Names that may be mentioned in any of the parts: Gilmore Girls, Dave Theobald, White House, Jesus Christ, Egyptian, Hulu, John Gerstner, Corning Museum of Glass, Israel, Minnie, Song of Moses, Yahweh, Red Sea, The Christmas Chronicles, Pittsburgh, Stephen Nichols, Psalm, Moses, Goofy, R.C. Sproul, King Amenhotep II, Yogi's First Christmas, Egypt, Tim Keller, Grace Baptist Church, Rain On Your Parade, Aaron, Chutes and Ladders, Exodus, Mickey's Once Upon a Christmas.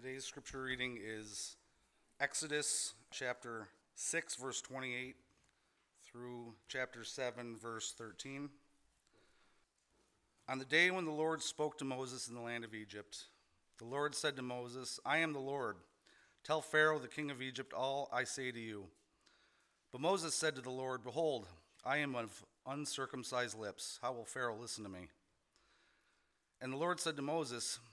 Today's scripture reading is Exodus chapter 6, verse 28 through chapter 7, verse 13. On the day when the Lord spoke to Moses in the land of Egypt, the Lord said to Moses, "I am the Lord. Tell Pharaoh, the king of Egypt, all I say to you." But Moses said to the Lord, "Behold, I am of uncircumcised lips. How will Pharaoh listen to me?" And the Lord said to Moses,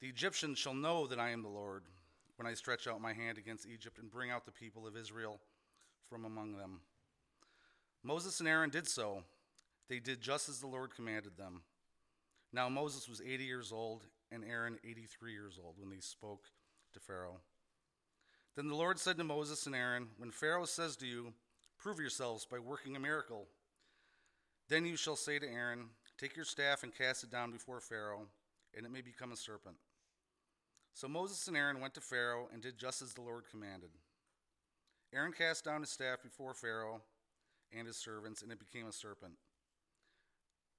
The Egyptians shall know that I am the Lord when I stretch out my hand against Egypt and bring out the people of Israel from among them." Moses and Aaron did so. They did just as the Lord commanded them. Now Moses was 80 years old and Aaron 83 years old when they spoke to Pharaoh. Then the Lord said to Moses and Aaron, "When Pharaoh says to you, 'Prove yourselves by working a miracle,' then you shall say to Aaron, 'Take your staff and cast it down before Pharaoh, and it may become a serpent.'" So Moses and Aaron went to Pharaoh and did just as the Lord commanded. Aaron cast down his staff before Pharaoh and his servants, and it became a serpent.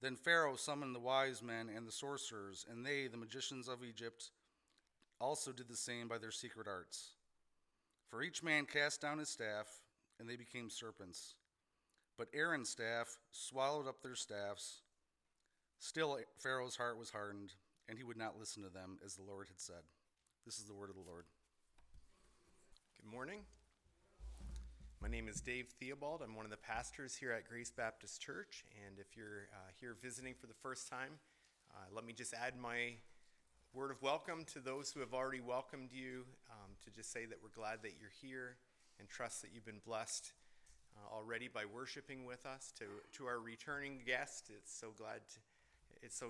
Then Pharaoh summoned the wise men and the sorcerers, and they, the magicians of Egypt, also did the same by their secret arts. For each man cast down his staff, and they became serpents. But Aaron's staff swallowed up their staffs. Still, Pharaoh's heart was hardened, and he would not listen to them, as the Lord had said. This is the word of the Lord. Good morning. My name is Dave Theobald. I'm one of the pastors here at Grace Baptist Church, and if you're here visiting for the first time, let me just add my word of welcome to those who have already welcomed you, to just say that we're glad that you're here and trust that you've been blessed already by worshiping with us. To our returning guest, It's so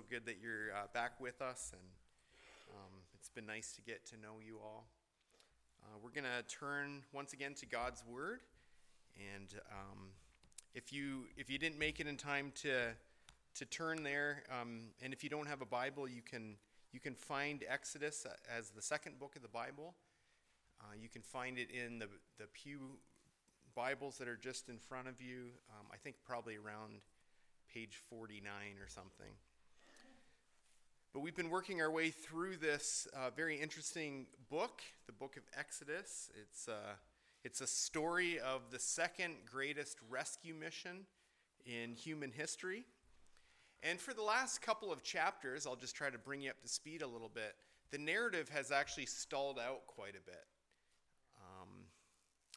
good that you're back with us, and it's been nice to get to know you all. We're going to turn once again to God's Word, and if you didn't make it in time to turn there, and if you don't have a Bible, you can find Exodus as the second book of the Bible. You can find it in the pew Bibles that are just in front of you. I think probably around page 49 or something. But we've been working our way through this very interesting book, the book of Exodus. It's a story of the second greatest rescue mission in human history. And for the last couple of chapters, I'll just try to bring you up to speed a little bit. The narrative has actually stalled out quite a bit.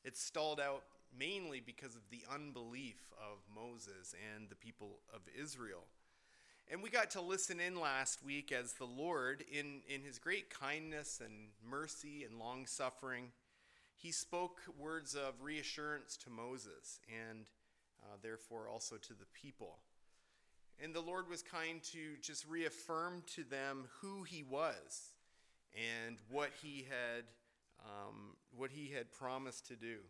It's stalled out mainly because of the unbelief of Moses and the people of Israel. And we got to listen in last week as the Lord, in his great kindness and mercy and long-suffering, he spoke words of reassurance to Moses and therefore also to the people. And the Lord was kind to just reaffirm to them who he was and what he had promised to do.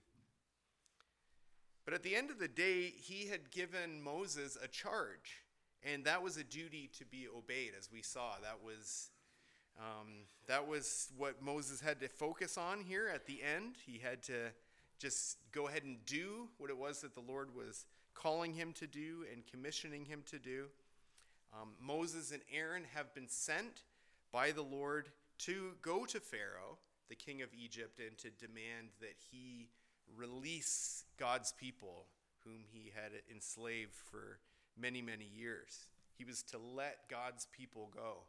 But at the end of the day, he had given Moses a charge. And that was a duty to be obeyed, as we saw. That was what Moses had to focus on here at the end. He had to just go ahead and do what it was that the Lord was calling him to do and commissioning him to do. Moses and Aaron have been sent by the Lord to go to Pharaoh, the king of Egypt, and to demand that he release God's people, whom he had enslaved for many, many years. He was to let God's people go.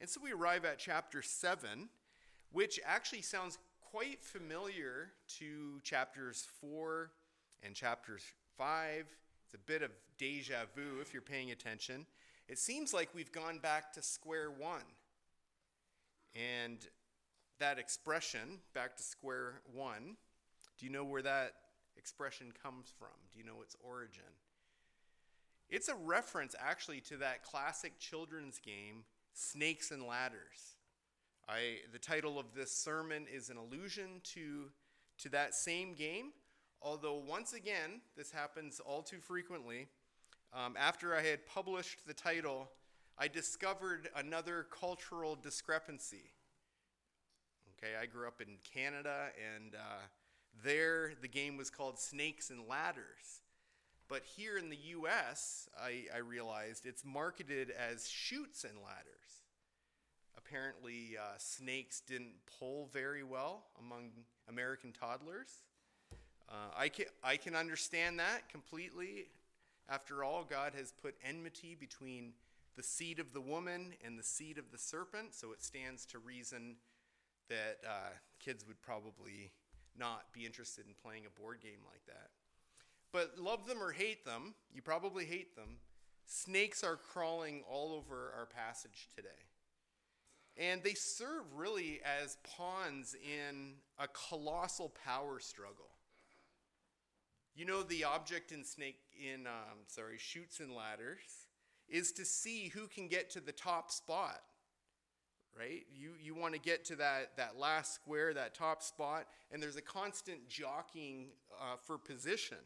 And so we arrive at chapter 7, which actually sounds quite familiar to chapters 4 and chapters 5. It's a bit of deja vu if you're paying attention. It seems like we've gone back to square one. And that expression, back to square one, do you know where that expression comes from? Do you know its origin? It's a reference, actually, to that classic children's game, Snakes and Ladders. The title of this sermon is an allusion to that same game, although once again, this happens all too frequently. After I had published the title, I discovered another cultural discrepancy. Okay, I grew up in Canada, and there the game was called Snakes and Ladders. But here in the U.S., I realized it's marketed as Chutes and Ladders. Apparently, snakes didn't pull very well among American toddlers. I can understand that completely. After all, God has put enmity between the seed of the woman and the seed of the serpent, so it stands to reason that kids would probably not be interested in playing a board game like that. But love them or hate them, you probably hate them, snakes are crawling all over our passage today. And they serve really as pawns in a colossal power struggle. You know, the object in Chutes and Ladders is to see who can get to the top spot, right? You want to get to that last square, that top spot, and there's a constant jockeying for position.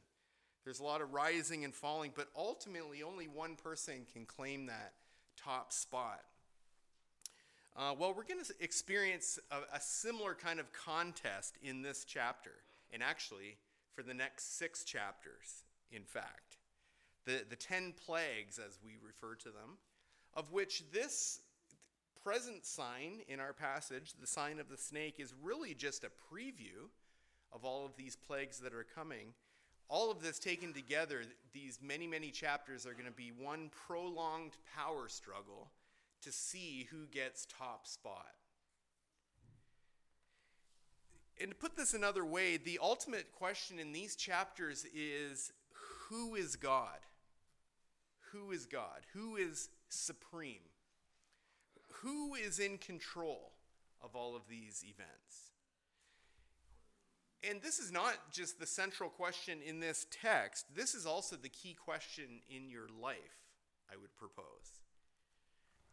There's a lot of rising and falling, but ultimately only one person can claim that top spot. Well, we're going to experience a similar kind of contest in this chapter, and actually for the next 6 chapters, in fact. The 10 plagues, as we refer to them, of which this present sign in our passage, the sign of the snake, is really just a preview of all of these plagues that are coming. All of this taken together, these many, many chapters are going to be one prolonged power struggle to see who gets top spot. And to put this another way, the ultimate question in these chapters is, who is God? Who is God? Who is supreme? Who is in control of all of these events? And this is not just the central question in this text. This is also the key question in your life, I would propose.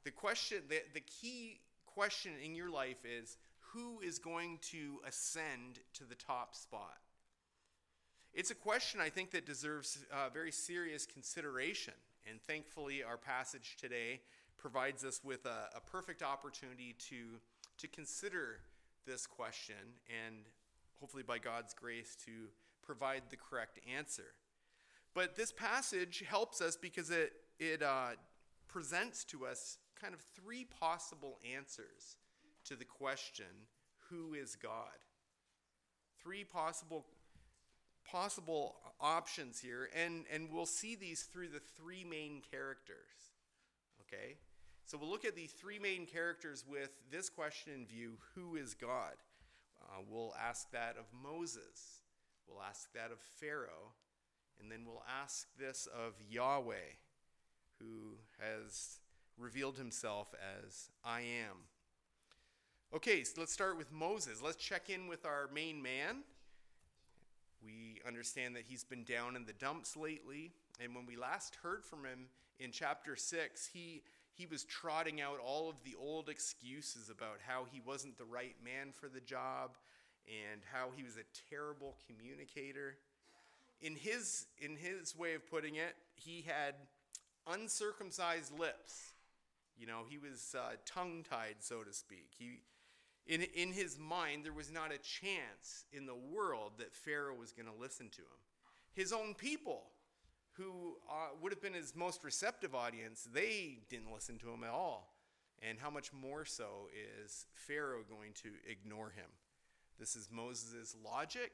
The question, the key question in your life is, who is going to ascend to the top spot? It's a question, I think, that deserves very serious consideration. And thankfully, our passage today provides us with a perfect opportunity to consider this question and hopefully by God's grace to provide the correct answer. But this passage helps us because it presents to us kind of 3 possible answers to the question, who is God? 3 possible options here, and we'll see these through the 3 main characters, okay? So we'll look at the 3 main characters with this question in view, who is God? We'll ask that of Moses, we'll ask that of Pharaoh, and then we'll ask this of Yahweh, who has revealed himself as I am. Okay, so let's start with Moses. Let's check in with our main man. We understand that he's been down in the dumps lately, and when we last heard from him in chapter 6, he was trotting out all of the old excuses about how he wasn't the right man for the job and how he was a terrible communicator. In his way of putting it, he had uncircumcised lips. You know, he was tongue-tied, so to speak. In his mind, there was not a chance in the world that Pharaoh was going to listen to him. His own people, who would have been his most receptive audience, they didn't listen to him at all. And how much more so is Pharaoh going to ignore him? This is Moses' logic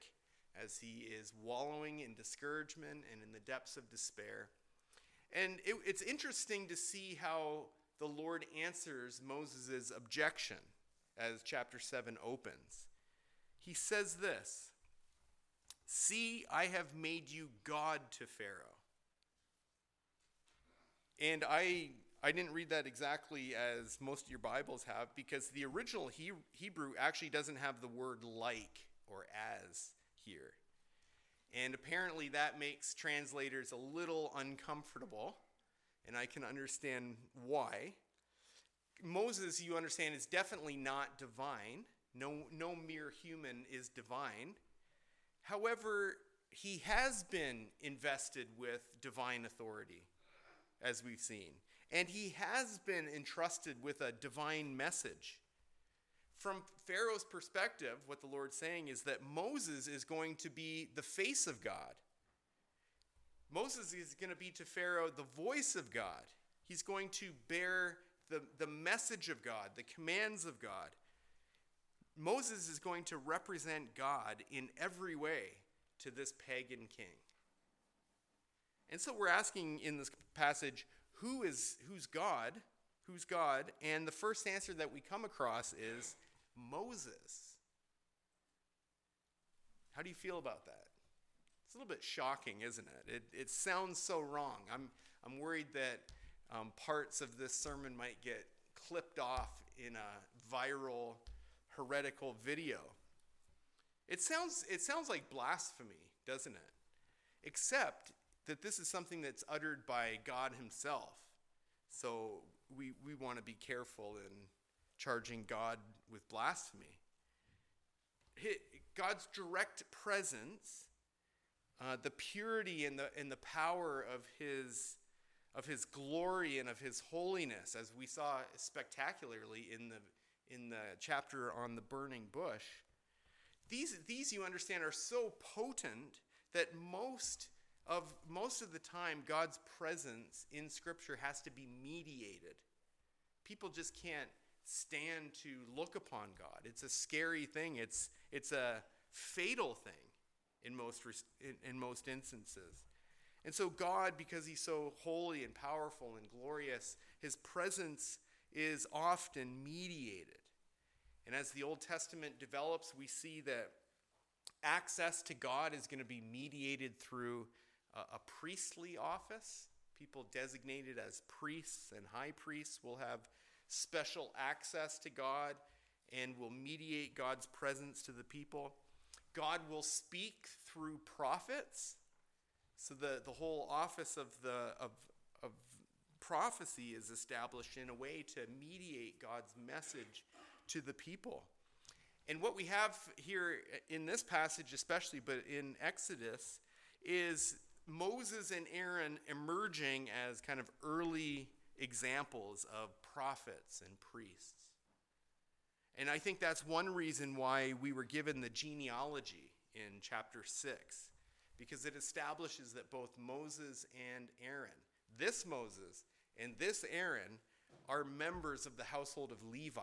as he is wallowing in discouragement and in the depths of despair. And it's interesting to see how the Lord answers Moses' objection as chapter 7 opens. He says this, "See, I have made you God to Pharaoh." And I didn't read that exactly as most of your Bibles have, because the original Hebrew actually doesn't have the word like or as here. And apparently that makes translators a little uncomfortable, and I can understand why. Moses, you understand, is definitely not divine. No mere human is divine. However, he has been invested with divine authority, as we've seen. And he has been entrusted with a divine message. From Pharaoh's perspective, what the Lord's saying is that Moses is going to be the face of God. Moses is going to be to Pharaoh the voice of God. He's going to bear the message of God, the commands of God. Moses is going to represent God in every way to this pagan king. And so we're asking in this passage, who's God? And the first answer that we come across is Moses. How do you feel about that? It's a little bit shocking, isn't it? It sounds so wrong. I'm worried that parts of this sermon might get clipped off in a viral heretical video. It sounds like blasphemy, doesn't it? Except that this is something that's uttered by God himself. So we want to be careful in charging God with blasphemy. God's direct presence, the purity and the power of his glory and of his holiness, as we saw spectacularly in the chapter on the burning bush. These you understand are so potent that most of the time God's presence in Scripture has to be mediated. People just can't stand to look upon God. It's a scary thing. It's a fatal thing in most instances. And so God, because he's so holy and powerful and glorious, his presence is often mediated. And as the Old Testament develops, we see that access to God is going to be mediated through a priestly office. People designated as priests and high priests will have special access to God and will mediate God's presence to the people. God will speak through prophets. So the whole office of prophecy is established in a way to mediate God's message to the people. And what we have here in this passage especially, but in Exodus, is Moses and Aaron emerging as kind of early examples of prophets and priests. And I think that's one reason why we were given the genealogy in chapter 6. Because it establishes that both Moses and Aaron, this Moses and this Aaron, are members of the household of Levi.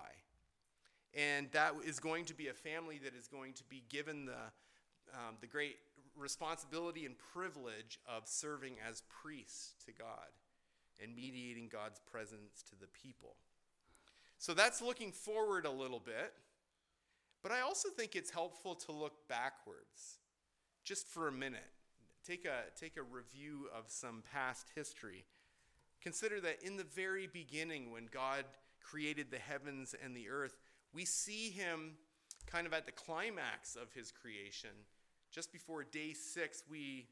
And that is going to be a family that is going to be given the great responsibility and privilege of serving as priests to God and mediating God's presence to the people. So that's looking forward a little bit. But I also think it's helpful to look backwards. Just for a minute, take a review of some past history. Consider that in the very beginning, when God created the heavens and the earth, we see him kind of at the climax of his creation. Just before day 6, we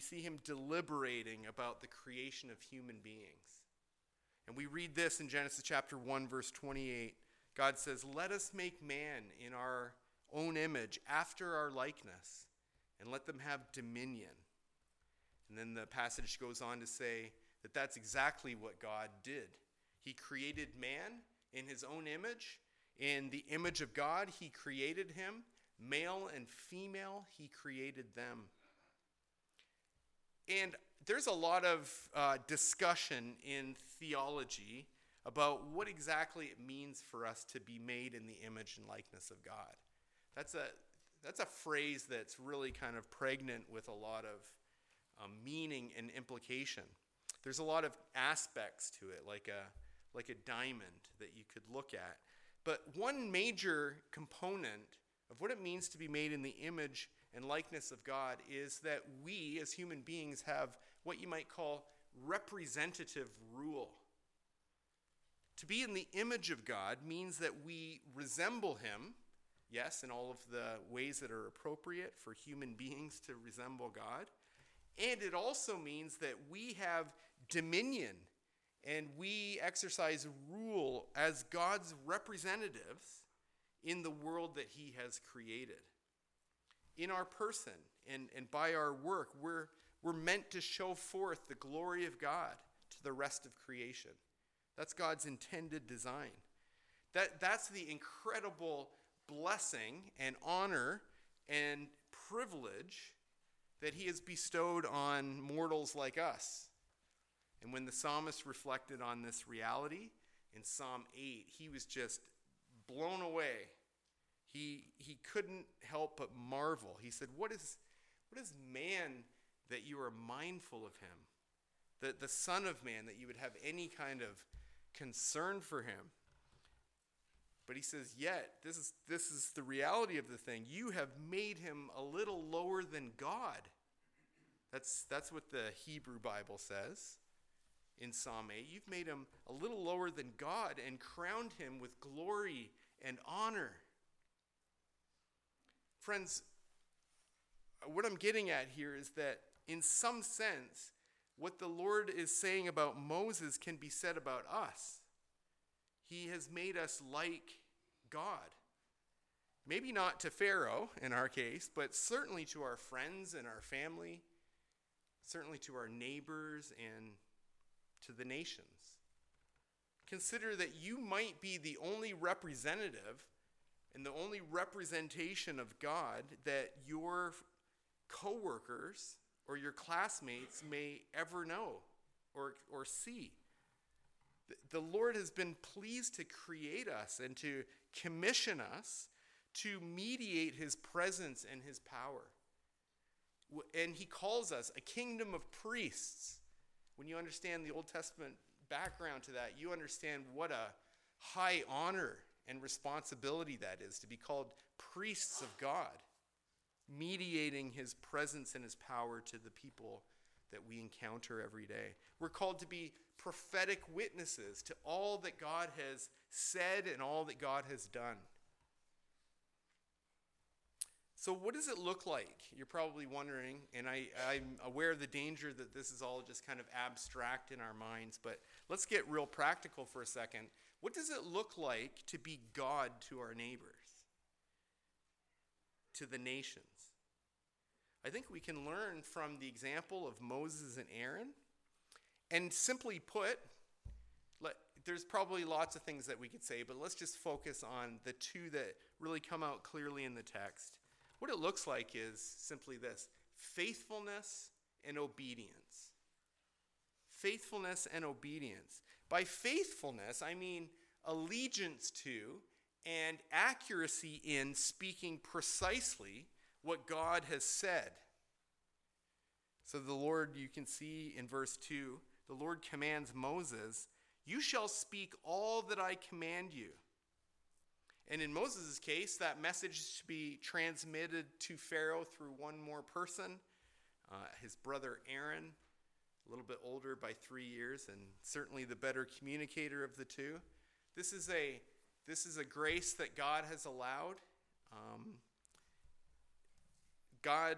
see him deliberating about the creation of human beings. And we read this in Genesis chapter 1, verse 28. God says, "Let us make man in our own image, after our likeness, and let them have dominion." And then the passage goes on to say that that's exactly what God did. He created man in his own image. In the image of God, he created him. Male and female, he created them. And there's a lot of discussion in theology about what exactly it means for us to be made in the image and likeness of God. That's a phrase that's really kind of pregnant with a lot of meaning and implication. There's a lot of aspects to it, like a diamond that you could look at. But one major component of what it means to be made in the image and likeness of God is that we as human beings have what you might call representative rule. To be in the image of God means that we resemble him. Yes, in all of the ways that are appropriate for human beings to resemble God. And it also means that we have dominion and we exercise rule as God's representatives in the world that he has created. In our person and by our work, we're meant to show forth the glory of God to the rest of creation. That's God's intended design. That's the incredible blessing and honor and privilege that he has bestowed on mortals like us. And when the psalmist reflected on this reality in Psalm 8, he was just blown away. He couldn't help but marvel. He said, what is man that you are mindful of him? The Son of Man, that you would have any kind of concern for him. But he says, yet, this is the reality of the thing. You have made him a little lower than God. That's what the Hebrew Bible says in Psalm 8. You've made him a little lower than God and crowned him with glory and honor. Friends, what I'm getting at here is that in some sense, what the Lord is saying about Moses can be said about us. He has made us like God. Maybe not to Pharaoh in our case, but certainly to our friends and our family, certainly to our neighbors and to the nations. Consider that you might be the only representative and the only representation of God that your coworkers or your classmates may ever know or see. The Lord has been pleased to create us and to commission us to mediate his presence and his power. And he calls us a kingdom of priests. When you understand the Old Testament background to that, you understand what a high honor and responsibility that is, to be called priests of God, mediating his presence and his power to the people that we encounter every day. We're called to be prophetic witnesses to all that God has said and all that God has done. So what does it look like? You're probably wondering, and I'm aware of the danger that this is all just kind of abstract in our minds, but let's get real practical for a second. What does it look like to be God to our neighbors, to the nations? I think we can learn from the example of Moses and Aaron. And simply put, there's probably lots of things that we could say, but let's just focus on the two that really come out clearly in the text. What it looks like is simply this: faithfulness and obedience. Faithfulness and obedience. By faithfulness, I mean allegiance to and accuracy in speaking precisely what God has said. So the Lord, you can see in verse 2, the Lord commands Moses, "You shall speak all that I command you." And in Moses' case, that message is to be transmitted to Pharaoh through one more person, his brother Aaron, a little bit older by 3 years, and certainly the better communicator of the two. This is a grace that God has allowed. God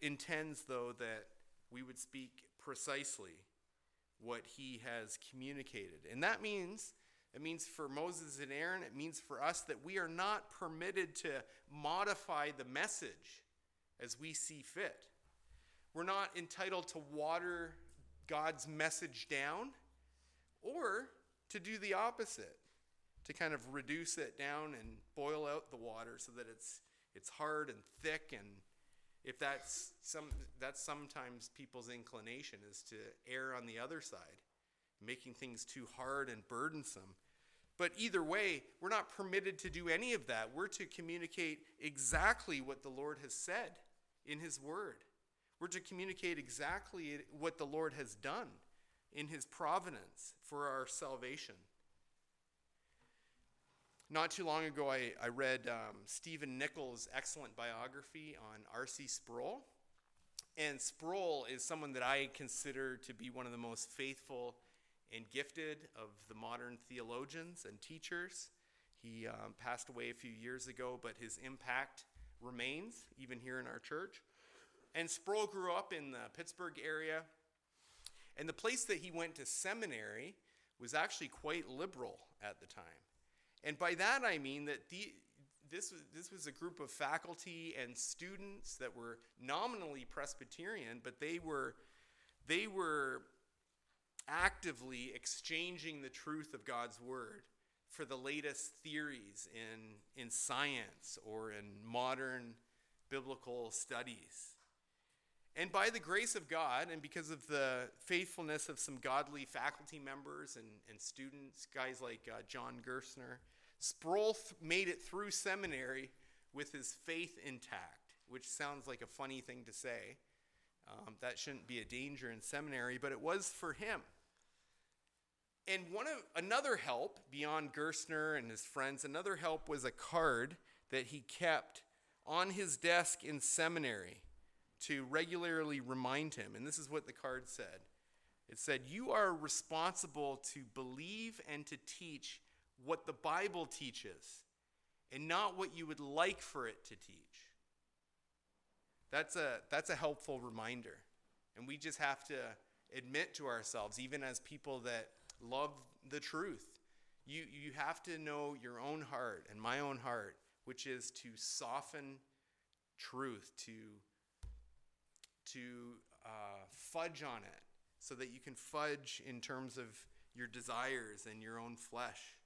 intends, though, that we would speak precisely what he has communicated. And that means, for Moses and Aaron, it means for us that we are not permitted to modify the message as we see fit. We're not entitled to water God's message down or to do the opposite, to kind of reduce it down and boil out the water so that it's hard and thick. And if that's sometimes people's inclination, is to err on the other side, making things too hard and burdensome. But either way, we're not permitted to do any of that. We're to communicate exactly what the Lord has said in his word. We're to communicate exactly what the Lord has done in his providence for our salvation. Not too long ago, I read Stephen Nichols' excellent biography on R.C. Sproul. And Sproul is someone that I consider to be one of the most faithful and gifted of the modern theologians and teachers. He passed away a few years ago, but his impact remains, even here in our church. And Sproul grew up in the Pittsburgh area. And the place that he went to seminary was actually quite liberal at the time. And by that I mean that this was a group of faculty and students that were nominally Presbyterian, but they were actively exchanging the truth of God's word for the latest theories in science or in modern biblical studies. And by the grace of God, and because of the faithfulness of some godly faculty members and students, guys like John Gerstner, Sproul made it through seminary with his faith intact, which sounds like a funny thing to say. That shouldn't be a danger in seminary, but it was for him. And another help beyond Gerstner and his friends, another help was a card that he kept on his desk in seminary to regularly remind him. And this is what the card said. It said, "You are responsible to believe and to teach what the Bible teaches and not what you would like for it to teach." That's a helpful reminder. And we just have to admit to ourselves, even as people that love the truth, you have to know your own heart and my own heart, which is to soften truth, to fudge on it, so that you can fudge in terms of your desires and your own flesh.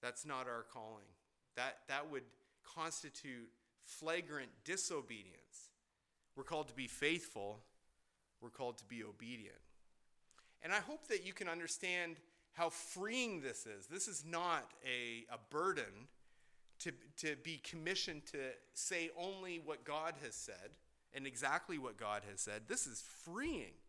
That's not our calling. That would constitute flagrant disobedience. We're called to be faithful. We're called to be obedient. And I hope that you can understand how freeing this is. This is not a burden to be commissioned to say only what God has said and exactly what God has said. This is freeing.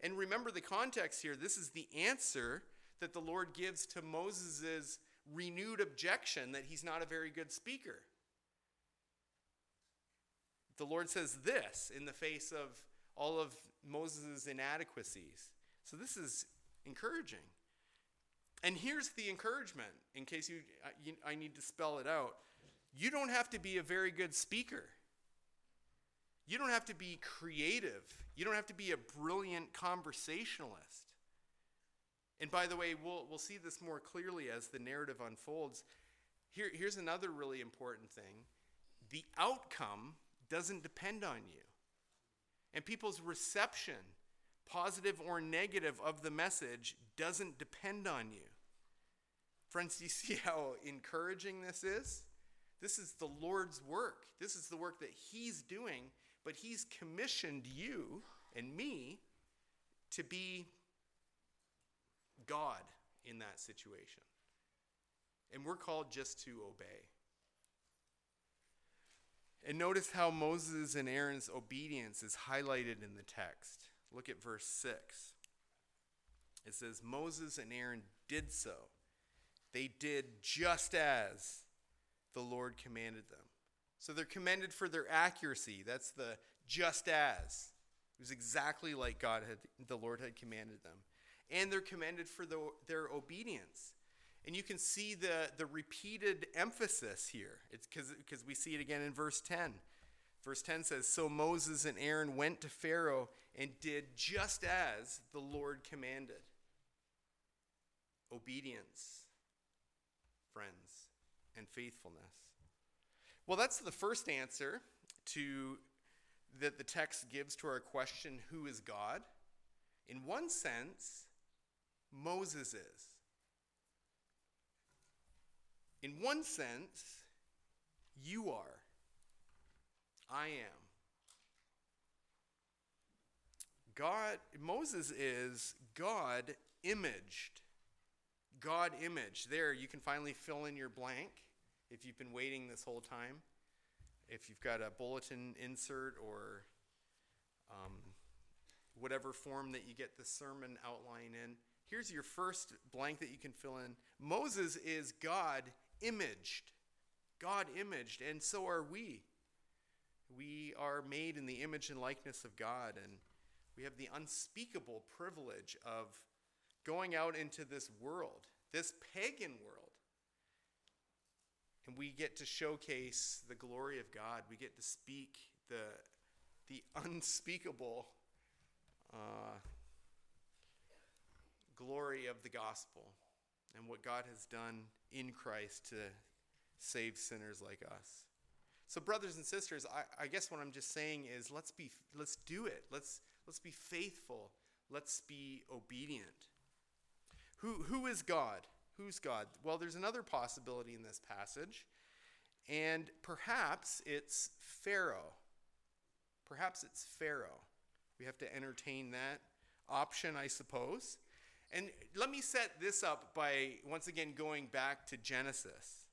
And remember the context here. This is the answer that the Lord gives to Moses' renewed objection that he's not a very good speaker. The Lord says this in the face of all of Moses' inadequacies. So this is encouraging. And here's the encouragement, in case I need to spell it out. You don't have to be a very good speaker. You don't have to be creative. You don't have to be a brilliant conversationalist. And by the way, we'll see this more clearly as the narrative unfolds. Here's another really important thing. The outcome doesn't depend on you. And people's reception, positive or negative, of the message doesn't depend on you. Friends, do you see how encouraging this is? This is the Lord's work. This is the work that he's doing, but he's commissioned you and me to be God in that situation. And we're called just to obey. And notice how Moses and Aaron's obedience is highlighted in the text. Look at verse 6. It says, "Moses and Aaron did so. They did just as the Lord commanded them." So they're commended for their accuracy. That's the just as. It was exactly like the Lord had commanded them. And they're commended for their obedience. And you can see the repeated emphasis here. It's because we see it again in verse 10. Verse 10 says, "So Moses and Aaron went to Pharaoh and did just as the Lord commanded." Obedience, friends, and faithfulness. Well, that's the first answer that the text gives to our question, who is God? In one sense, Moses is. In one sense, you are. I am. God, Moses is God imaged. God imaged. There, you can finally fill in your blank if you've been waiting this whole time. If you've got a bulletin insert or whatever form that you get the sermon outline in, here's your first blank that you can fill in. Moses is God imaged. God imaged, and so are we. We are made in the image and likeness of God, and we have the unspeakable privilege of going out into this world, this pagan world, and we get to showcase the glory of God. We get to speak the unspeakable glory of the gospel and what God has done in Christ to save sinners like us. So brothers and sisters, I guess what I'm just saying is let's do it. Let's be faithful. Let's be obedient. Who is God? Who's God? Well, there's another possibility in this passage, and perhaps it's Pharaoh. Perhaps it's Pharaoh. We have to entertain that option, I suppose. And let me set this up by, once again, going back to Genesis.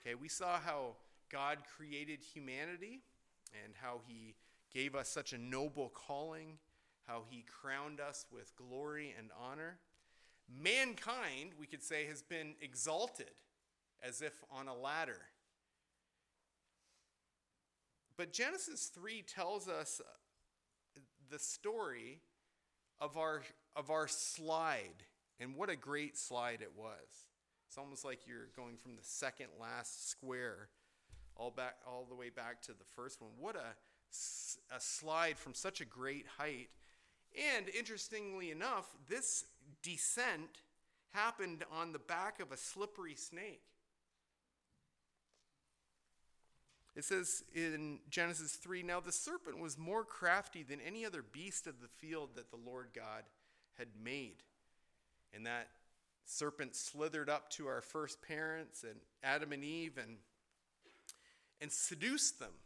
Okay, we saw how God created humanity and how he gave us such a noble calling, how he crowned us with glory and honor. Mankind, we could say, has been exalted as if on a ladder. But Genesis 3 tells us the story of our slide, and what a great slide it was. It's almost like you're going from the second last square all the way back to the first one. What a slide from such a great height. And interestingly enough, this descent happened on the back of a slippery snake. It says in Genesis 3, "Now the serpent was more crafty than any other beast of the field that the Lord God had made." And that serpent slithered up to our first parents and Adam and Eve and seduced them.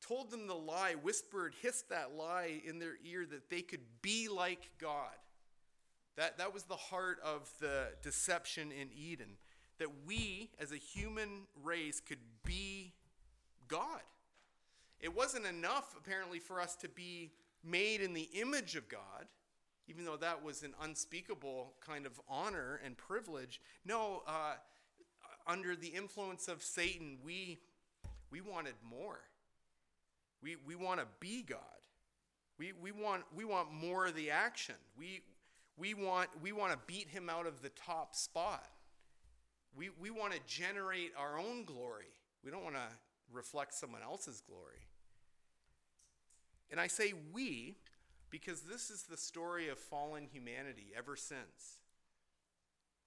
Told them the lie, whispered, hissed that lie in their ear that they could be like God. That was the heart of the deception in Eden. That we, as a human race, could be God. It wasn't enough, apparently, for us to be made in the image of God, even though that was an unspeakable kind of honor and privilege. No, under the influence of Satan, we wanted more. We want to be God. We want more of the action. We want to beat him out of the top spot. We want to generate our own glory. We don't want to reflect someone else's glory. And I say we because this is the story of fallen humanity ever since.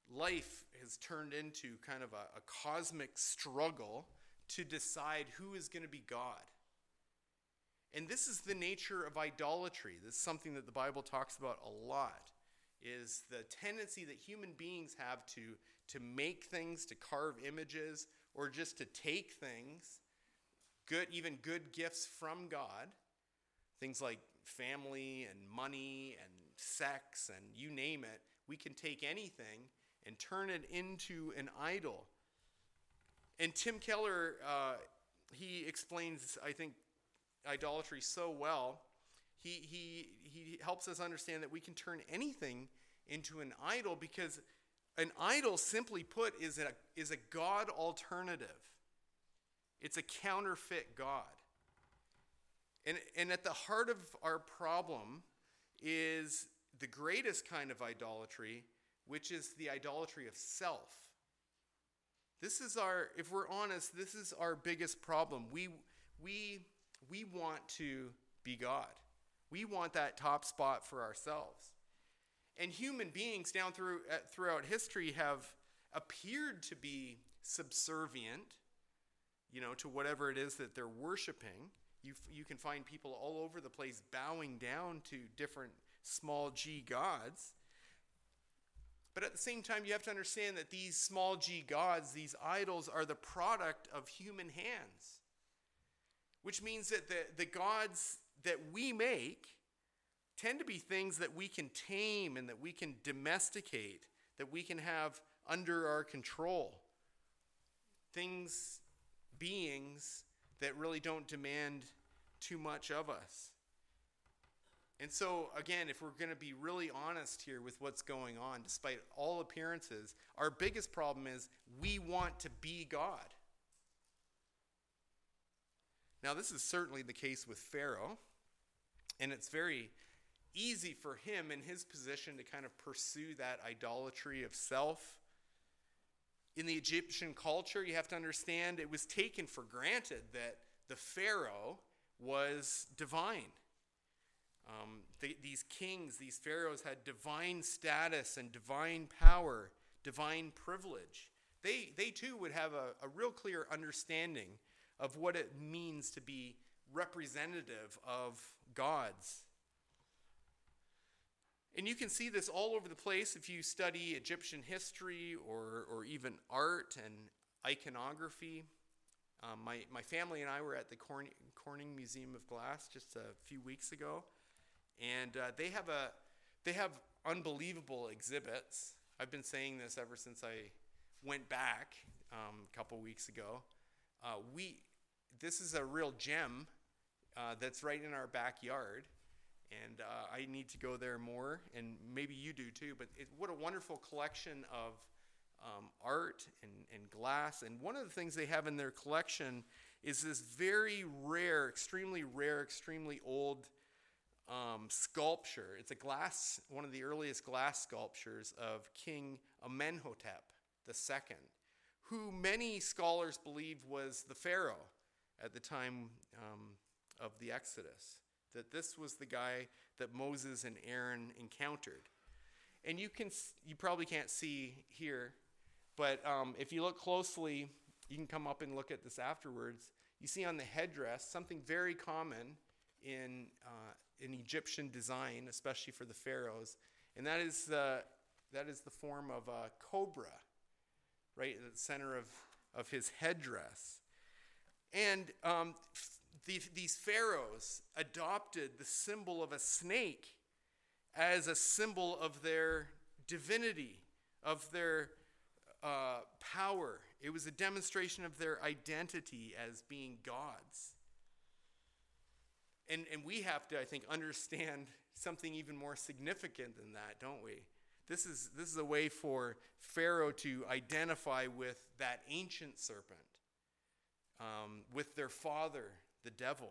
Life has turned into kind of a cosmic struggle to decide who is going to be God. And this is the nature of idolatry. This is something that the Bible talks about a lot, is the tendency that human beings have to make things, to carve images, or just to take things, even good gifts from God, things like family and money and sex and you name it. We can take anything and turn it into an idol. And Tim Keller, he explains, I think, idolatry so well. He helps us understand that we can turn anything into an idol because an idol, simply put, is a God alternative. It's a counterfeit God. And at the heart of our problem is the greatest kind of idolatry, which is the idolatry of self. This is our, if we're honest, this is our biggest problem. We want to be God. We want that top spot for ourselves. And human beings down throughout history have appeared to be subservient, to whatever it is that they're worshiping. You can find people all over the place bowing down to different small g gods. But at the same time, you have to understand that these small g gods, these idols, are the product of human hands, which means that the gods that we make tend to be things that we can tame and that we can domesticate, that we can have under our control. Things, beings that really don't demand too much of us. And so, again, if we're going to be really honest here with what's going on, despite all appearances, our biggest problem is we want to be God. Now, this is certainly the case with Pharaoh, and it's very easy for him in his position to kind of pursue that idolatry of self. In the Egyptian culture, you have to understand it was taken for granted that the Pharaoh was divine. These kings, these pharaohs had divine status and divine power, divine privilege. They too would have a real clear understanding of what it means to be representative of gods. And you can see this all over the place if you study Egyptian history or even art and iconography. My family and I were at the Corning Museum of Glass just a few weeks ago, and they have unbelievable exhibits. I've been saying this ever since I went back a couple weeks ago. This is a real gem that's right in our backyard. And I need to go there more, and maybe you do too, but what a wonderful collection of art and glass. And one of the things they have in their collection is this very rare, extremely old sculpture. It's one of the earliest glass sculptures of King Amenhotep II, who many scholars believe was the Pharaoh at the time of the Exodus. That this was the guy that Moses and Aaron encountered. And you probably can't see here, but if you look closely, you can come up and look at this afterwards. You see on the headdress something very common in Egyptian design, especially for the pharaohs, and that is the form of a cobra, right at the center of his headdress. And these pharaohs adopted the symbol of a snake as a symbol of their divinity, of their power. It was a demonstration of their identity as being gods. And we have to, I think, understand something even more significant than that, don't we? This is a way for Pharaoh to identify with that ancient serpent, with their father, the devil.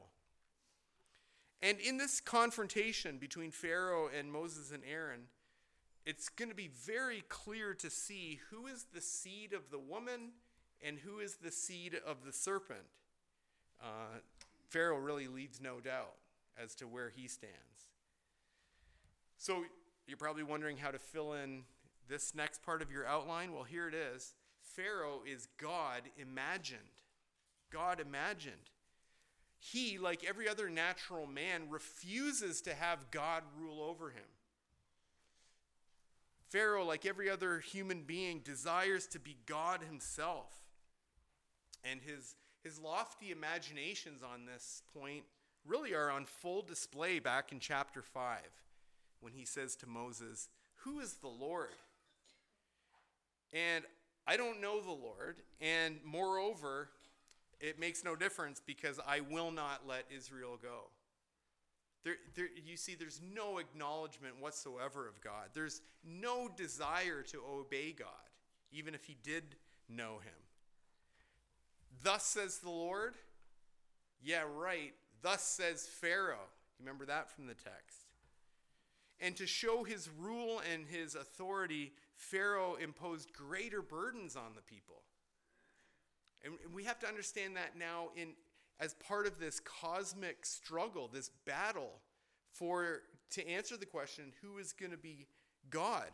And in this confrontation between Pharaoh and Moses and Aaron, it's going to be very clear to see who is the seed of the woman and who is the seed of the serpent. Pharaoh really leaves no doubt as to where he stands. So you're probably wondering how to fill in this next part of your outline. Well, here it is. Pharaoh is God imagined. God imagined. He, like every other natural man, refuses to have God rule over him. Pharaoh, like every other human being, desires to be God himself. And his lofty imaginations on this point really are on full display back in chapter 5 when he says to Moses, "Who is the Lord? And I don't know the Lord, and moreover, it makes no difference because I will not let Israel go." You see, there's no acknowledgement whatsoever of God. There's no desire to obey God, even if he did know him. Thus says the Lord. Yeah, right. Thus says Pharaoh. You remember that from the text. And to show his rule and his authority, Pharaoh imposed greater burdens on the people. And we have to understand that now as part of this cosmic struggle, this battle to answer the question, who is going to be God?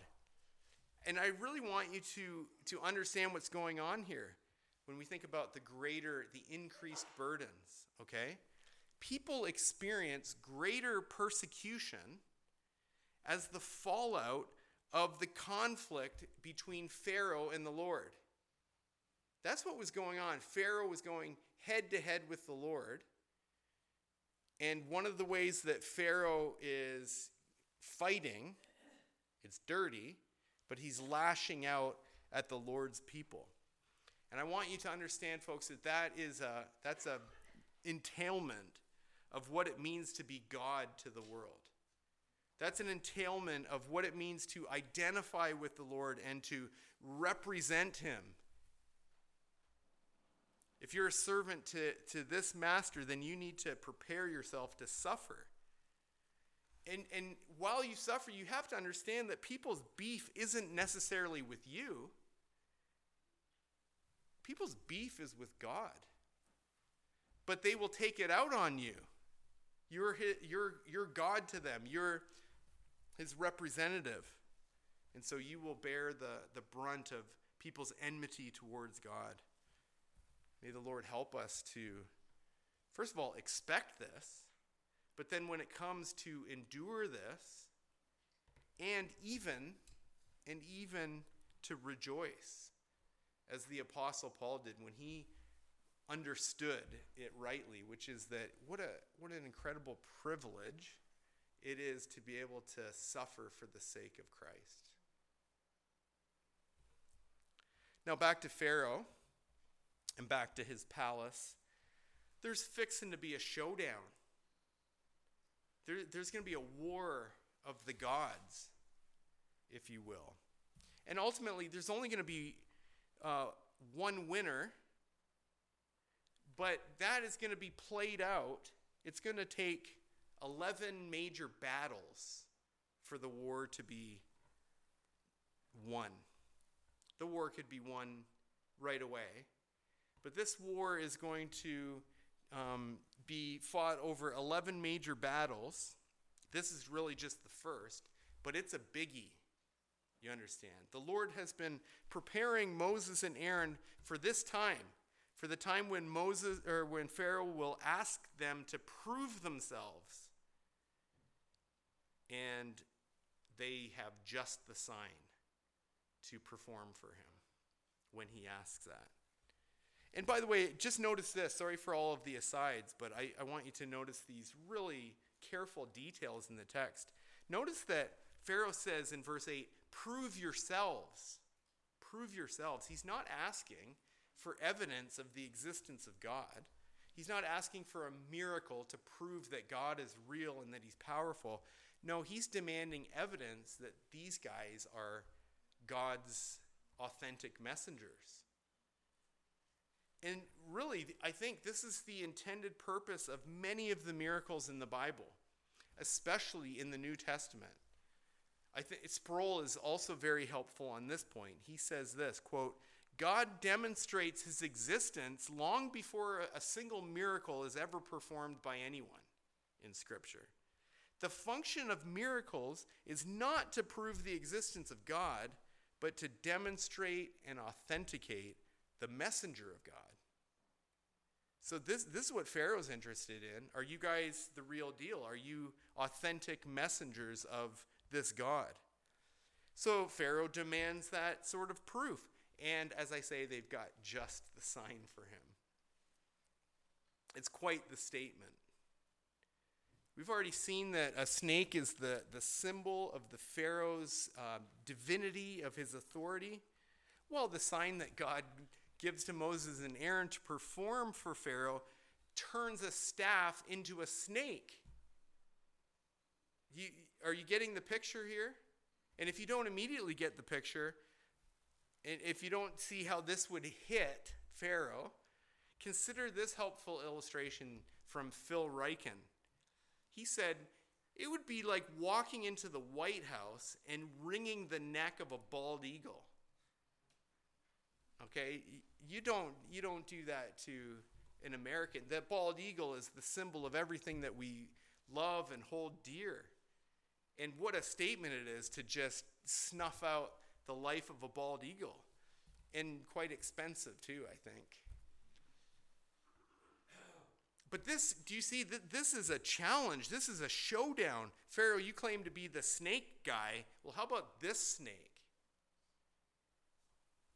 And I really want you to understand what's going on here when we think about the increased burdens, okay? People experience greater persecution as the fallout of the conflict between Pharaoh and the Lord. That's what was going on. Pharaoh was going head-to-head with the Lord. And one of the ways that Pharaoh is fighting, it's dirty, but he's lashing out at the Lord's people. And I want you to understand, folks, that's a entailment of what it means to be God to the world. That's an entailment of what it means to identify with the Lord and to represent him. If you're a servant to this master, then you need to prepare yourself to suffer. And while you suffer, you have to understand that people's beef isn't necessarily with you. People's beef is with God. But they will take it out on you. You're his, you're God to them. You're his representative. And so you will bear the brunt of people's enmity towards God. May the Lord help us to, first of all, expect this, but then when it comes to endure this, and even to rejoice, as the Apostle Paul did when he understood it rightly, which is that what an incredible privilege it is to be able to suffer for the sake of Christ. Now back to Pharaoh and back to his palace. There's fixing to be a showdown. There's going to be a war of the gods, if you will. And ultimately, there's only going to be one winner, but that is going to be played out. It's going to take 11 major battles for the war to be won. The war could be won right away, but this war is going to be fought over 11 major battles. This is really just the first, but it's a biggie. You understand? The Lord has been preparing Moses and Aaron for this time, for the time when Pharaoh will ask them to prove themselves. And they have just the sign to perform for him when he asks that. And by the way, just notice this. Sorry for all of the asides, but I want you to notice these really careful details in the text. Notice that Pharaoh says in verse 8, prove yourselves. Prove yourselves. He's not asking for evidence of the existence of God. He's not asking for a miracle to prove that God is real and that he's powerful. No, he's demanding evidence that these guys are God's authentic messengers. And really, I think this is the intended purpose of many of the miracles in the Bible, especially in the New Testament. I think Sproul is also very helpful on this point. He says this, quote, God demonstrates his existence long before a single miracle is ever performed by anyone in Scripture. The function of miracles is not to prove the existence of God, but to demonstrate and authenticate the messenger of God. So this is what Pharaoh's interested in. Are you guys the real deal? Are you authentic messengers of this God? So Pharaoh demands that sort of proof. And as I say, they've got just the sign for him. It's quite the statement. We've already seen that a snake is the symbol of the Pharaoh's divinity, of his authority. Well, the sign that God gives to Moses and Aaron to perform for Pharaoh turns a staff into a snake. Are you getting the picture here? And if you don't immediately get the picture, and if you don't see how this would hit Pharaoh, consider this helpful illustration from Phil Ryken. He said, it would be like walking into the White House and wringing the neck of a bald eagle. Okay, you don't do that to an American. That bald eagle is the symbol of everything that we love and hold dear. And what a statement it is to just snuff out the life of a bald eagle. And quite expensive too, I think. But this, do you see, this is a challenge. This is a showdown. Pharaoh, you claim to be the snake guy. Well, how about this snake?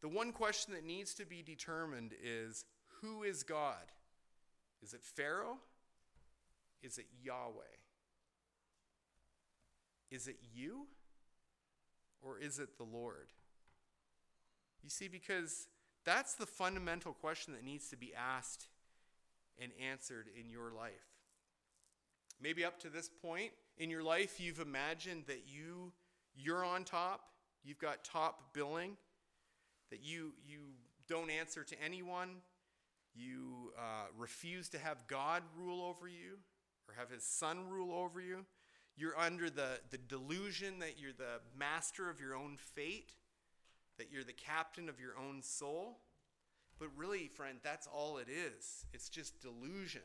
The one question that needs to be determined is, who is God? Is it Pharaoh? Is it Yahweh? Is it you? Or is it the Lord? You see, because that's the fundamental question that needs to be asked and answered in your life. Maybe up to this point in your life, you've imagined that you're on top, you've got top billing, that you don't answer to anyone, you refuse to have God rule over you or have his son rule over you. You're under the delusion that you're the master of your own fate, that you're the captain of your own soul. But really, friend, that's all it is. It's just delusion.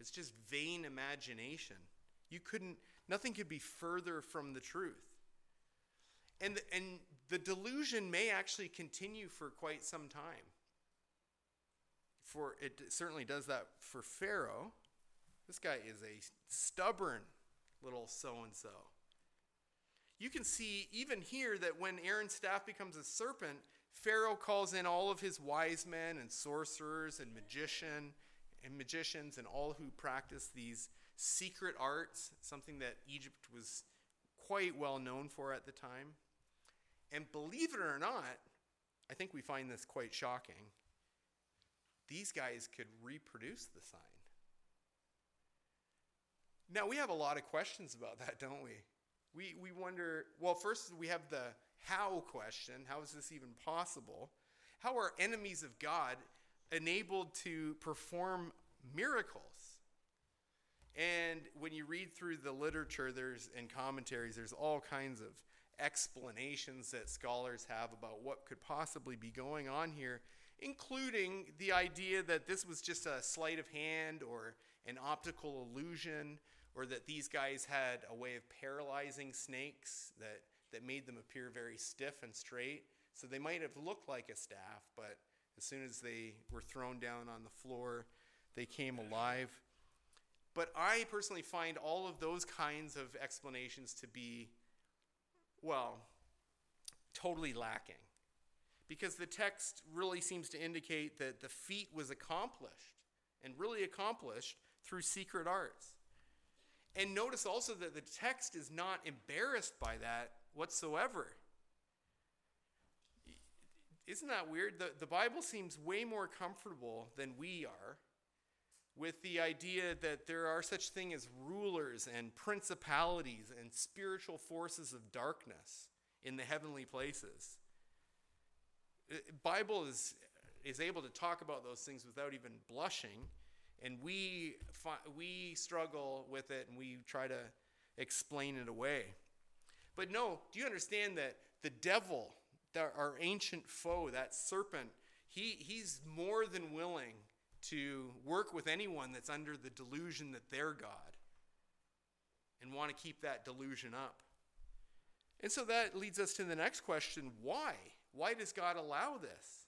It's just vain imagination. Nothing could be further from the truth. And the delusion may actually continue for quite some time. For it certainly does that for Pharaoh. This guy is a stubborn little so-and-so. You can see even here that when Aaron's staff becomes a serpent, Pharaoh calls in all of his wise men and sorcerers and magicians and all who practice these secret arts, something that Egypt was quite well known for at the time. And believe it or not, I think we find this quite shocking. These guys could reproduce the sign. Now, we have a lot of questions about that, don't we? We wonder, well, first we have the how question. How is this even possible? How are enemies of God enabled to perform miracles? And when you read through the literature and commentaries, there's all kinds of explanations that scholars have about what could possibly be going on here, including the idea that this was just a sleight of hand or an optical illusion, or that these guys had a way of paralyzing snakes that made them appear very stiff and straight. So they might have looked like a staff, but as soon as they were thrown down on the floor, they came alive. But I personally find all of those kinds of explanations to be, well, totally lacking. Because the text really seems to indicate that the feat was accomplished through secret arts. And notice also that the text is not embarrassed by that whatsoever. Isn't that weird? The Bible seems way more comfortable than we are with the idea that there are such things as rulers and principalities and spiritual forces of darkness in the heavenly places. The Bible is able to talk about those things without even blushing, and we struggle with it, and we try to explain it away. But no, do you understand that the devil, our ancient foe, that serpent, he's more than willing to work with anyone that's under the delusion that they're God and want to keep that delusion up. And so that leads us to the next question, why? Why does God allow this?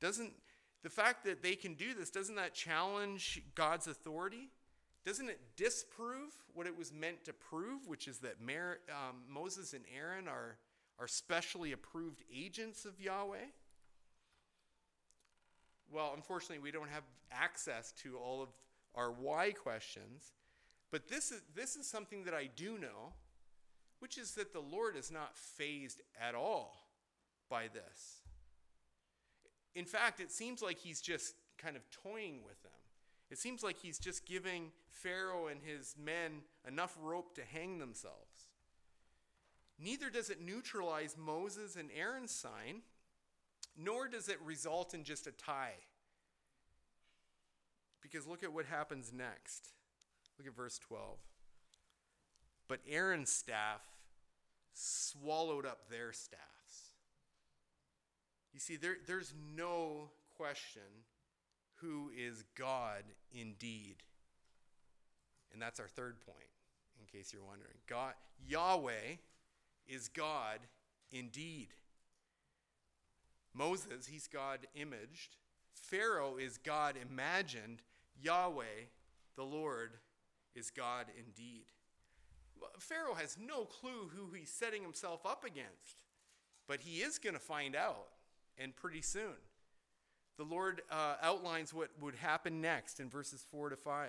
Doesn't the fact that they can do this, doesn't that challenge God's authority? Doesn't it disprove what it was meant to prove, which is that Moses and Aaron are specially approved agents of Yahweh? Well, unfortunately, we don't have access to all of our why questions, but this is something that I do know, which is that the Lord is not fazed at all by this. In fact, it seems like he's just kind of toying with them. It seems like he's just giving Pharaoh and his men enough rope to hang themselves. Neither does it neutralize Moses and Aaron's sign, nor does it result in just a tie. Because look at what happens next. Look at verse 12. But Aaron's staff swallowed up their staffs. You see, there's no question who is God indeed. And that's our third point, in case you're wondering. God, Yahweh is God indeed. Moses, he's God imaged. Pharaoh is God imagined. Yahweh, the Lord, is God indeed. Pharaoh has no clue who he's setting himself up against, but he is going to find out, and pretty soon. The Lord outlines what would happen next in verses 4 to 5.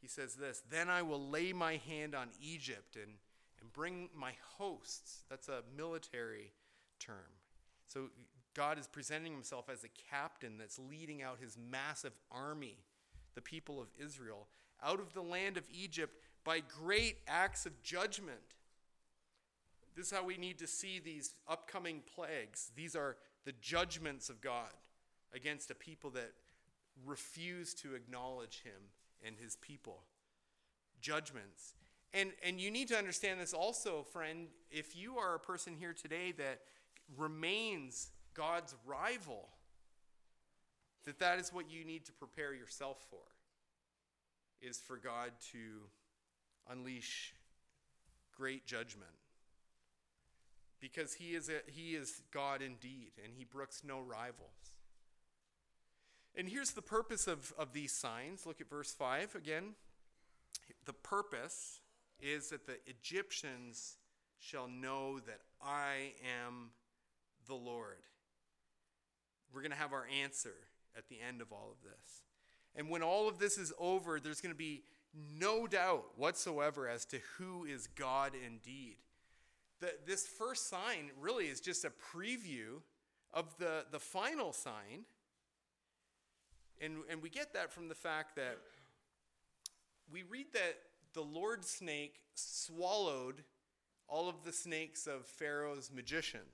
He says this, "Then I will lay my hand on Egypt and bring my hosts." That's a military term. So God is presenting himself as a captain that's leading out his massive army, the people of Israel, out of the land of Egypt by great acts of judgment. This is how we need to see these upcoming plagues. These are the judgments of God against a people that refuse to acknowledge him and his people. Judgments. And you need to understand this also, friend, if you are a person here today that remains God's rival, that is what you need to prepare yourself for. is for God to unleash great judgment, because he is God indeed, and he brooks no rivals. And here's the purpose of these signs. Look at verse 5 again. The purpose is that the Egyptians shall know that I am the Lord. We're going to have our answer at the end of all of this. And when all of this is over, there's going to be no doubt whatsoever as to who is God indeed. This first sign really is just a preview of the final sign. And we get that from the fact that we read that the Lord snake swallowed all of the snakes of Pharaoh's magicians.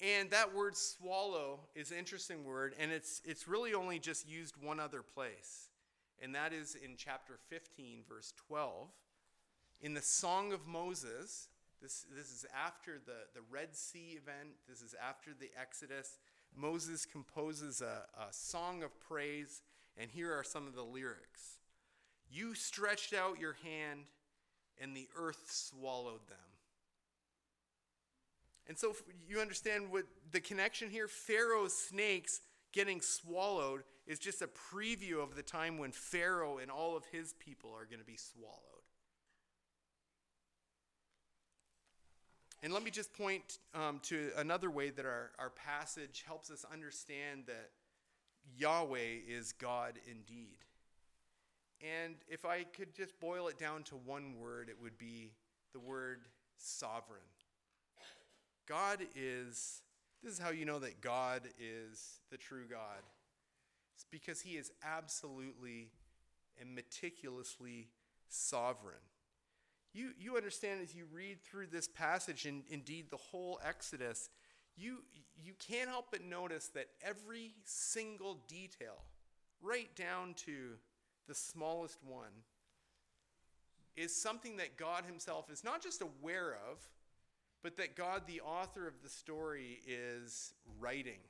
And that word swallow is an interesting word, and it's really only just used one other place. And that is in chapter 15, verse 12. In the Song of Moses, this is after the Red Sea event. This is after the Exodus. Moses composes a song of praise, and here are some of the lyrics. You stretched out your hand, and the earth swallowed them. And so you understand what the connection here? Pharaoh's snakes getting swallowed is just a preview of the time when Pharaoh and all of his people are going to be swallowed. And let me just point to another way that our passage helps us understand that Yahweh is God indeed. And if I could just boil it down to one word, it would be the word sovereign. This is how you know that God is the true God. It's because he is absolutely and meticulously sovereign. You understand as you read through this passage, and indeed the whole Exodus, you can't help but notice that every single detail, right down to the smallest one, is something that God himself is not just aware of, but that God, the author of the story, is writing.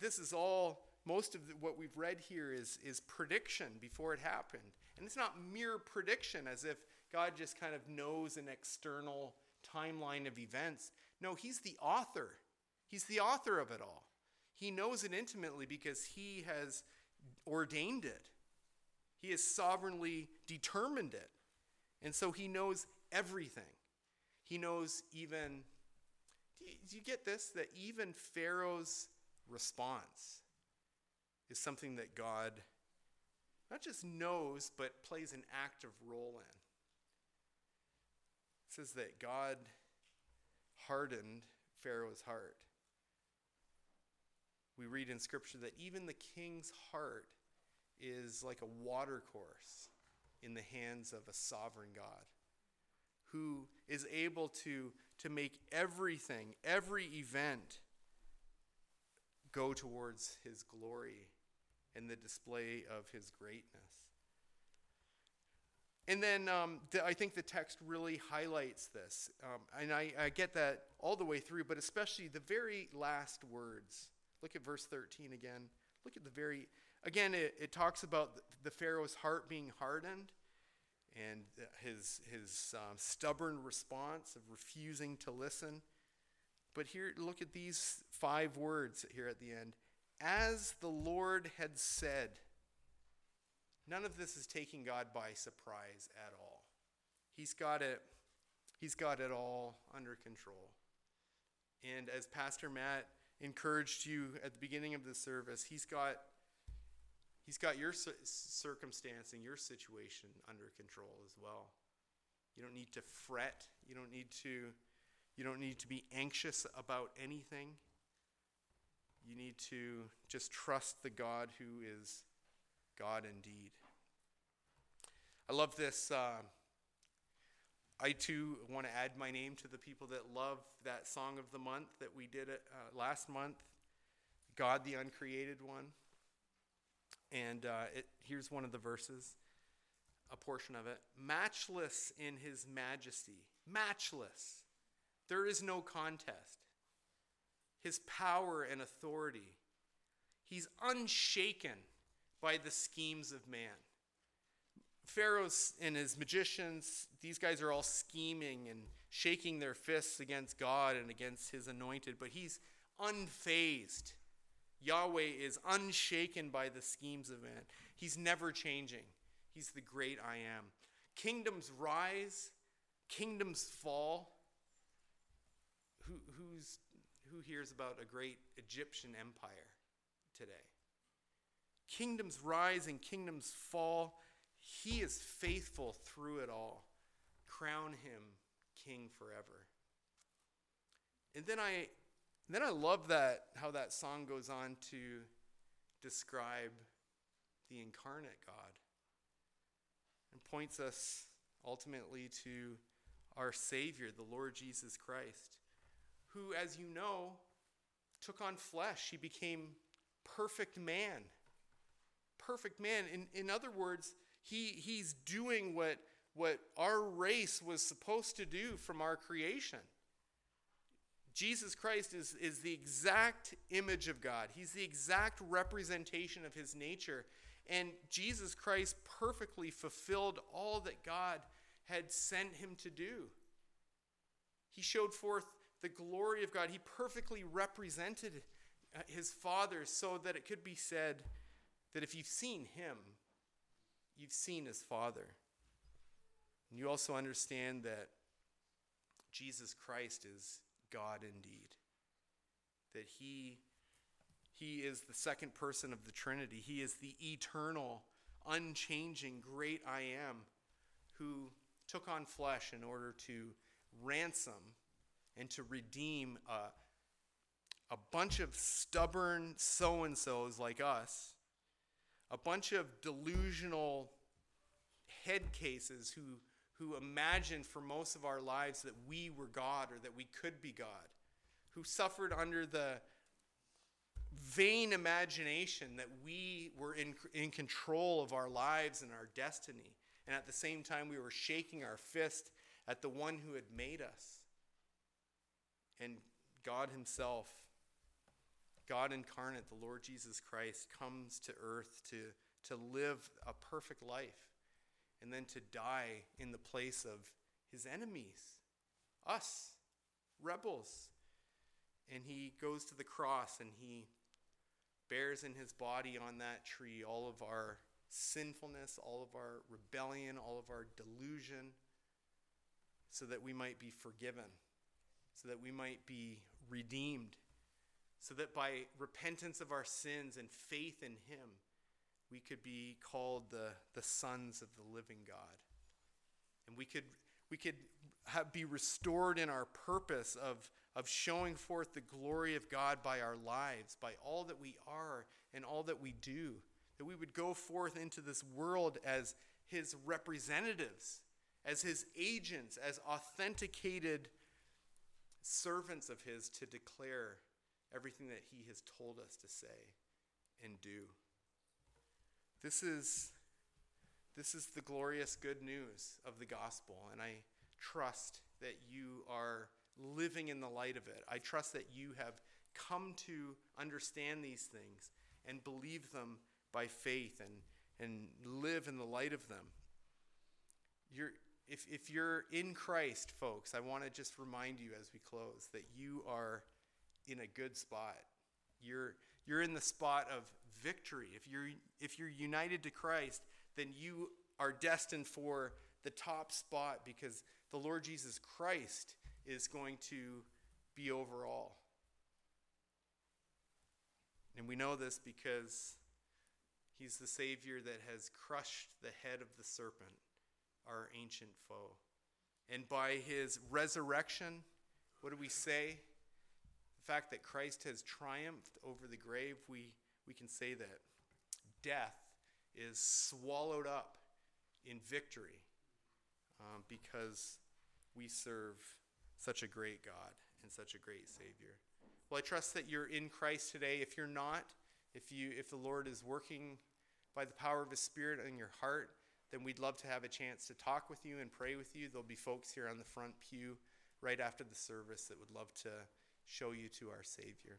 This is all, most of what we've read here is prediction before it happened. And it's not mere prediction as if God just kind of knows an external timeline of events. No, he's the author. He's the author of it all. He knows it intimately because he has ordained it. He has sovereignly determined it. And so he knows everything. He knows even, do you get this? That even Pharaoh's response is something that God not just knows, but plays an active role in. It says that God hardened Pharaoh's heart. We read in Scripture that even the king's heart is like a watercourse in the hands of a sovereign God, who is able to make everything, every event, go towards his glory and the display of his greatness. And then I think the text really highlights this. And I get that all the way through, but especially the very last words. Look at verse 13 again. Look at the very, again, it talks about the Pharaoh's heart being hardened, and his stubborn response of refusing to listen. But here, look at these 5 words here at the end. As the Lord had said. None of this is taking God by surprise at all. He's got it all under control. And as Pastor Matt encouraged you at the beginning of the service, He's got your circumstance and your situation under control as well. You don't need to fret. You don't need to be anxious about anything. You need to just trust the God who is God indeed. I love this. I too want to add my name to the people that love that song of the month that we did last month, God the Uncreated One. And here's one of the verses, a portion of it. Matchless in his majesty. Matchless. There is no contest. His power and authority. He's unshaken by the schemes of man. Pharaoh and his magicians, these guys are all scheming and shaking their fists against God and against his anointed, but he's unfazed. Yahweh is unshaken by the schemes of man. He's never changing. He's the great I am. Kingdoms rise, kingdoms fall. Who hears about a great Egyptian empire today? Kingdoms rise and kingdoms fall. He is faithful through it all. Crown him king forever. And then I love that how that song goes on to describe the incarnate God and points us ultimately to our Savior, the Lord Jesus Christ, who, as you know, took on flesh. He became perfect man. Perfect man. In other words, he's doing what our race was supposed to do from our creation. Jesus Christ is the exact image of God. He's the exact representation of his nature. And Jesus Christ perfectly fulfilled all that God had sent him to do. He showed forth the glory of God. He perfectly represented his Father so that it could be said that if you've seen him, you've seen his Father. And you also understand that Jesus Christ is God indeed, that he is the second person of the Trinity. He is the eternal, unchanging, great I am, who took on flesh in order to ransom and to redeem a bunch of stubborn so-and-sos like us, a bunch of delusional head cases who imagined for most of our lives that we were God or that we could be God, who suffered under the vain imagination that we were in control of our lives and our destiny, and at the same time we were shaking our fist at the one who had made us. And God himself, God incarnate, the Lord Jesus Christ, comes to earth to live a perfect life, and then to die in the place of his enemies, us, rebels. And he goes to the cross and he bears in his body on that tree all of our sinfulness, all of our rebellion, all of our delusion, so that we might be forgiven, so that we might be redeemed, so that by repentance of our sins and faith in him, we could be called the sons of the living God. And we could be restored in our purpose of showing forth the glory of God by our lives, by all that we are and all that we do, that we would go forth into this world as his representatives, as his agents, as authenticated servants of his to declare everything that he has told us to say and do. This is the glorious good news of the gospel, and I trust that you are living in the light of it. I trust that you have come to understand these things and believe them by faith and live in the light of them. If you're in Christ, folks, I want to just remind you as we close that you are in a good spot. You're in the spot of victory. If you're united to Christ, then you are destined for the top spot, because the Lord Jesus Christ is going to be over all. And we know this because he's the Savior that has crushed the head of the serpent, our ancient foe. And by his resurrection, what do we say? The fact that Christ has triumphed over the grave, we can say that death is swallowed up in victory, because we serve such a great God and such a great Savior. Well, I trust that you're in Christ today. If you're not, if the Lord is working by the power of his Spirit in your heart, then we'd love to have a chance to talk with you and pray with you. There'll be folks here on the front pew right after the service that would love to show you to our Savior.